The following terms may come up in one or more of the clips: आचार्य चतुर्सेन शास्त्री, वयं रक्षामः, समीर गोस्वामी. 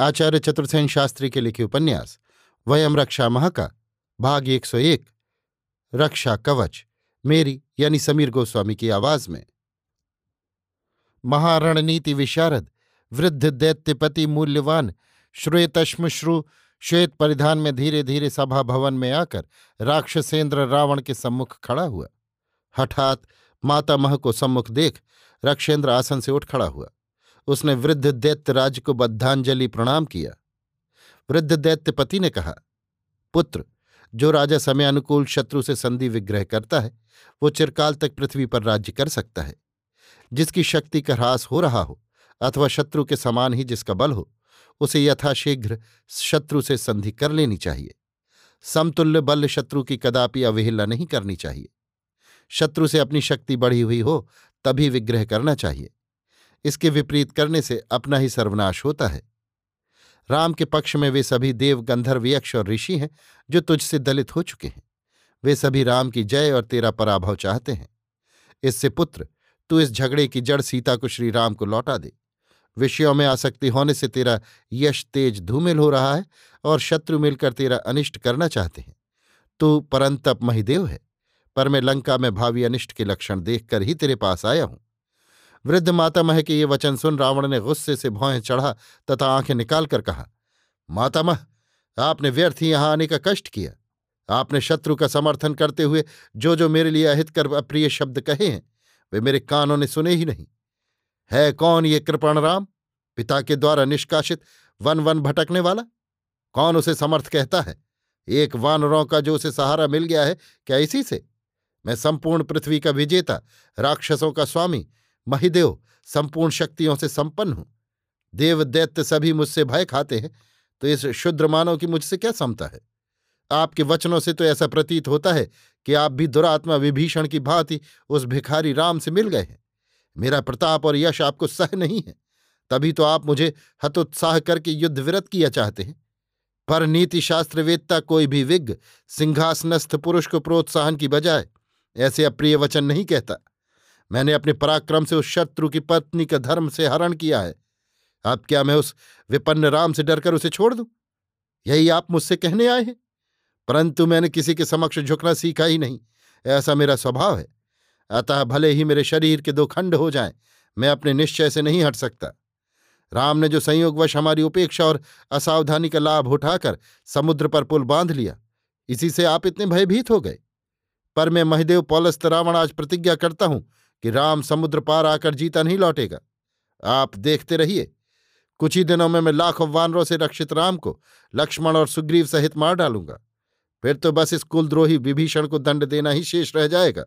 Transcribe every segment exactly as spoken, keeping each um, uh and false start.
आचार्य चतुर्सेन शास्त्री के लिखे उपन्यास वयं रक्षामः का भाग एक सौ एक, रक्षा कवच, मेरी यानी समीर गोस्वामी की आवाज में। महारणनीति विशारद, वृद्ध दैत्यपति, मूल्यवान, श्वेतश्मश्रु श्वेत परिधान में धीरे धीरे सभा भवन में आकर राक्षसेंद्र रावण के सम्मुख खड़ा हुआ। हठात मातामह को सम्मुख देख रक्षेंद्र आसन से उठ खड़ा हुआ। उसने वृद्ध दैत्यराज को बद्धांजलि प्रणाम किया। वृद्ध दैत्यपति ने कहा, पुत्र, जो राजा समयानुकूल शत्रु से संधि विग्रह करता है वो चिरकाल तक पृथ्वी पर राज्य कर सकता है। जिसकी शक्ति का ह्रास हो रहा हो अथवा शत्रु के समान ही जिसका बल हो, उसे यथाशीघ्र शत्रु से संधि कर लेनी चाहिए। समतुल्य बल शत्रु की कदापि अवहेलना नहीं करनी चाहिए। शत्रु से अपनी शक्ति बढ़ी हुई हो तभी विग्रह करना चाहिए। इसके विपरीत करने से अपना ही सर्वनाश होता है। राम के पक्ष में वे सभी देव, गंधर्व, यक्ष और ऋषि हैं जो तुझसे दलित हो चुके हैं। वे सभी राम की जय और तेरा पराभव चाहते हैं। इससे पुत्र, तू इस झगड़े की जड़ सीता को श्री राम को लौटा दे। विषयों में आसक्ति होने से तेरा यश तेज धूमिल हो रहा है और शत्रु मिलकर तेरा अनिष्ट करना चाहते हैं। तू परंतप महिदेव है, पर मैं लंका में भावी अनिष्ट के लक्षण देखकर ही तेरे पास आया हूं। वृद्ध मातामह के ये वचन सुन रावण ने गुस्से से भौहें चढ़ा तथा आंखें निकालकर कहा, मातामह, आपने व्यर्थ ही यहाँ आने का कष्ट किया। आपने शत्रु का समर्थन करते हुए जो जो मेरे लिए अहित कर अप्रिय शब्द कहे हैं वे मेरे कानों ने सुने ही नहीं। है कौन ये कृपण राम, पिता के द्वारा निष्कासित, वन वन भटकने वाला? कौन उसे समर्थ कहता है? एक वानरों का जो उसे सहारा मिल गया है, क्या इसी से? मैं संपूर्ण पृथ्वी का विजेता, राक्षसों का स्वामी, महिदेव, संपूर्ण शक्तियों से संपन्न हूं। देव दैत्य सभी मुझसे भय खाते हैं, तो इस शूद्र मानव की मुझसे क्या समता है? आपके वचनों से तो ऐसा प्रतीत होता है कि आप भी दुरात्मा विभीषण की भांति उस भिखारी राम से मिल गए हैं। मेरा प्रताप और यश आपको सह नहीं है, तभी तो आप मुझे हतोत्साह करके युद्धविरत किया चाहते हैं। पर नीति शास्त्रवेत्ता कोई भी विज्ञ सिंहासनस्थ पुरुष को प्रोत्साहन की बजाय ऐसे अप्रिय वचन नहीं कहता। मैंने अपने पराक्रम से उस शत्रु की पत्नी का धर्म से हरण किया है। अब क्या मैं उस विपन्न राम से डरकर उसे छोड़ दूं? यही आप मुझसे कहने आए हैं। परंतु मैंने किसी के समक्ष झुकना सीखा ही नहीं, ऐसा मेरा स्वभाव है। अतः भले ही मेरे शरीर के दो खंड हो जाएं, मैं अपने निश्चय से नहीं हट सकता। राम ने जो संयोगवश हमारी उपेक्षा और असावधानी का लाभ उठाकर समुद्र पर पुल बांध लिया, इसी से आप इतने भयभीत हो गए। पर मैं महदेव पौलस्त रावण आज प्रतिज्ञा करता हूं कि राम समुद्र पार आकर जीता नहीं लौटेगा। आप देखते रहिए, कुछ ही दिनों में मैं लाखों वानरों से रक्षित राम को लक्ष्मण और सुग्रीव सहित मार डालूंगा। फिर तो बस इस कुलद्रोही विभीषण को दंड देना ही शेष रह जाएगा।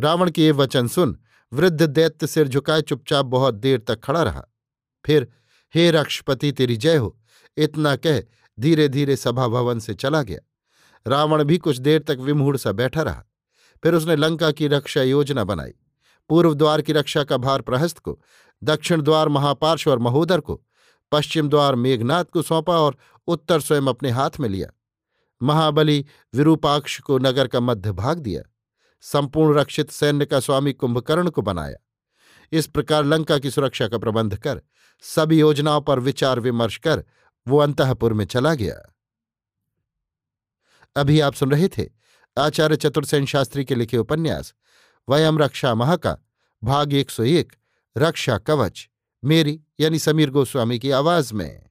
रावण के ये वचन सुन वृद्ध दैत्य सिर झुकाए चुपचाप बहुत देर तक खड़ा रहा। फिर, हे रक्षपति, तेरी जय हो, इतना कह धीरे धीरे सभा भवन से चला गया। रावण भी कुछ देर तक विमूढ़ सा बैठा रहा। फिर उसने लंका की रक्षा योजना बनाई। पूर्व द्वार की रक्षा का भार प्रहस्त को, दक्षिण द्वार महापार्श्व और महोदर को, पश्चिम द्वार मेघनाथ को सौंपा और उत्तर स्वयं अपने हाथ में लिया। महाबली विरूपाक्ष को नगर का मध्य भाग दिया। संपूर्ण रक्षित सैन्य का स्वामी कुंभकर्ण को बनाया। इस प्रकार लंका की सुरक्षा का प्रबंध कर सभी योजनाओं पर विचार विमर्श कर वो अंतःपुर में चला गया। अभी आप सुन रहे थे आचार्य चतुर्सेन शास्त्री के लिखे उपन्यास वयं रक्षामः का भाग एक सौ एक, रक्षा कवच, मेरी यानी समीर गोस्वामी की आवाज में।